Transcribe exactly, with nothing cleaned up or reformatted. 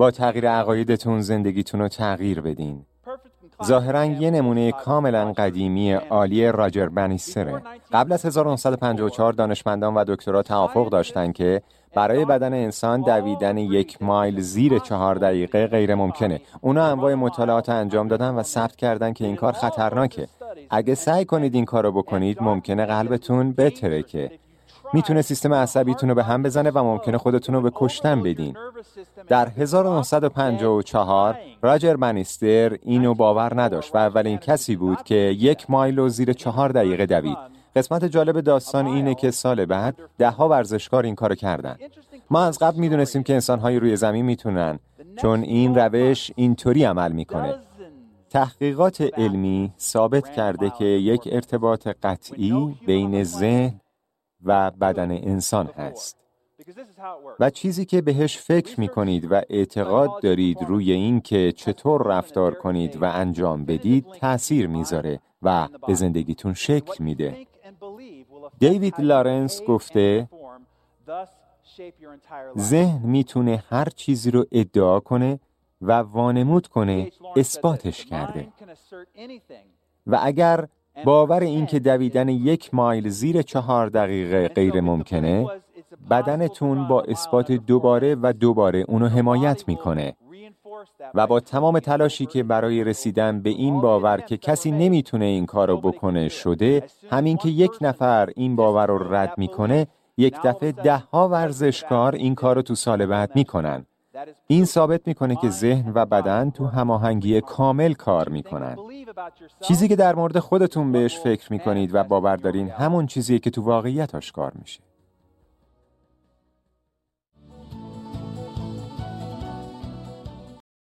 با تغییر عقایدتون زندگیتون رو تغییر بدین. ظاهراً یه نمونه کاملاً قدیمی عالی راجر بنیستره. قبل از هزار و نهصد و پنجاه و چهار دانشمندان و دکترها توافق داشتن که برای بدن انسان دویدن یک مایل زیر چهار دقیقه غیر ممکنه. اونا انواع مطالعات انجام دادن و ثبت کردن که این کار خطرناکه. اگه سعی کنید این کارو بکنید ممکنه قلبتون بترکه. میتونه سیستم عصبیتون رو به هم بزنه و ممکنه خودتون رو به کشتن بدین. در هزار و نهصد و پنجاه و چهار راجر بنیستر اینو باور نداشت و اولین کسی بود که یک مایل رو زیر چهار دقیقه دوید. قسمت جالب داستان اینه که سال بعد ده ها ورزشکار این کارو کردن. ما از قبل میدونستیم که انسان‌های روی زمین میتونن، چون این روش اینطوری عمل میکنه. تحقیقات علمی ثابت کرده که یک ارتباط قطعی بین ذهن و بدن انسان هست. و چیزی که بهش فکر میکنید و اعتقاد دارید روی این که چطور رفتار کنید و انجام بدید تأثیر میذاره و به زندگیتون شکل میده. دیوید لارنس گفته ذهن میتونه هر چیزی رو ادعا کنه و وانمود کنه اثباتش کرده. و اگر باور این که دویدن یک مایل زیر چهار دقیقه غیر ممکنه، بدنتون با اثبات دوباره و دوباره اونو حمایت میکنه. و با تمام تلاشی که برای رسیدن به این باور که کسی نمیتونه این کارو بکنه شده، همین که یک نفر این باور رو رد میکنه، یک دفعه ده ها ورزشکار این کارو تو سال بعد میکنن. این ثابت میکنه که ذهن و بدن تو هماهنگی کامل کار میکنن. چیزی که در مورد خودتون بهش فکر میکنید و باور دارین همون چیزیه که تو واقعیت آشکار میشه.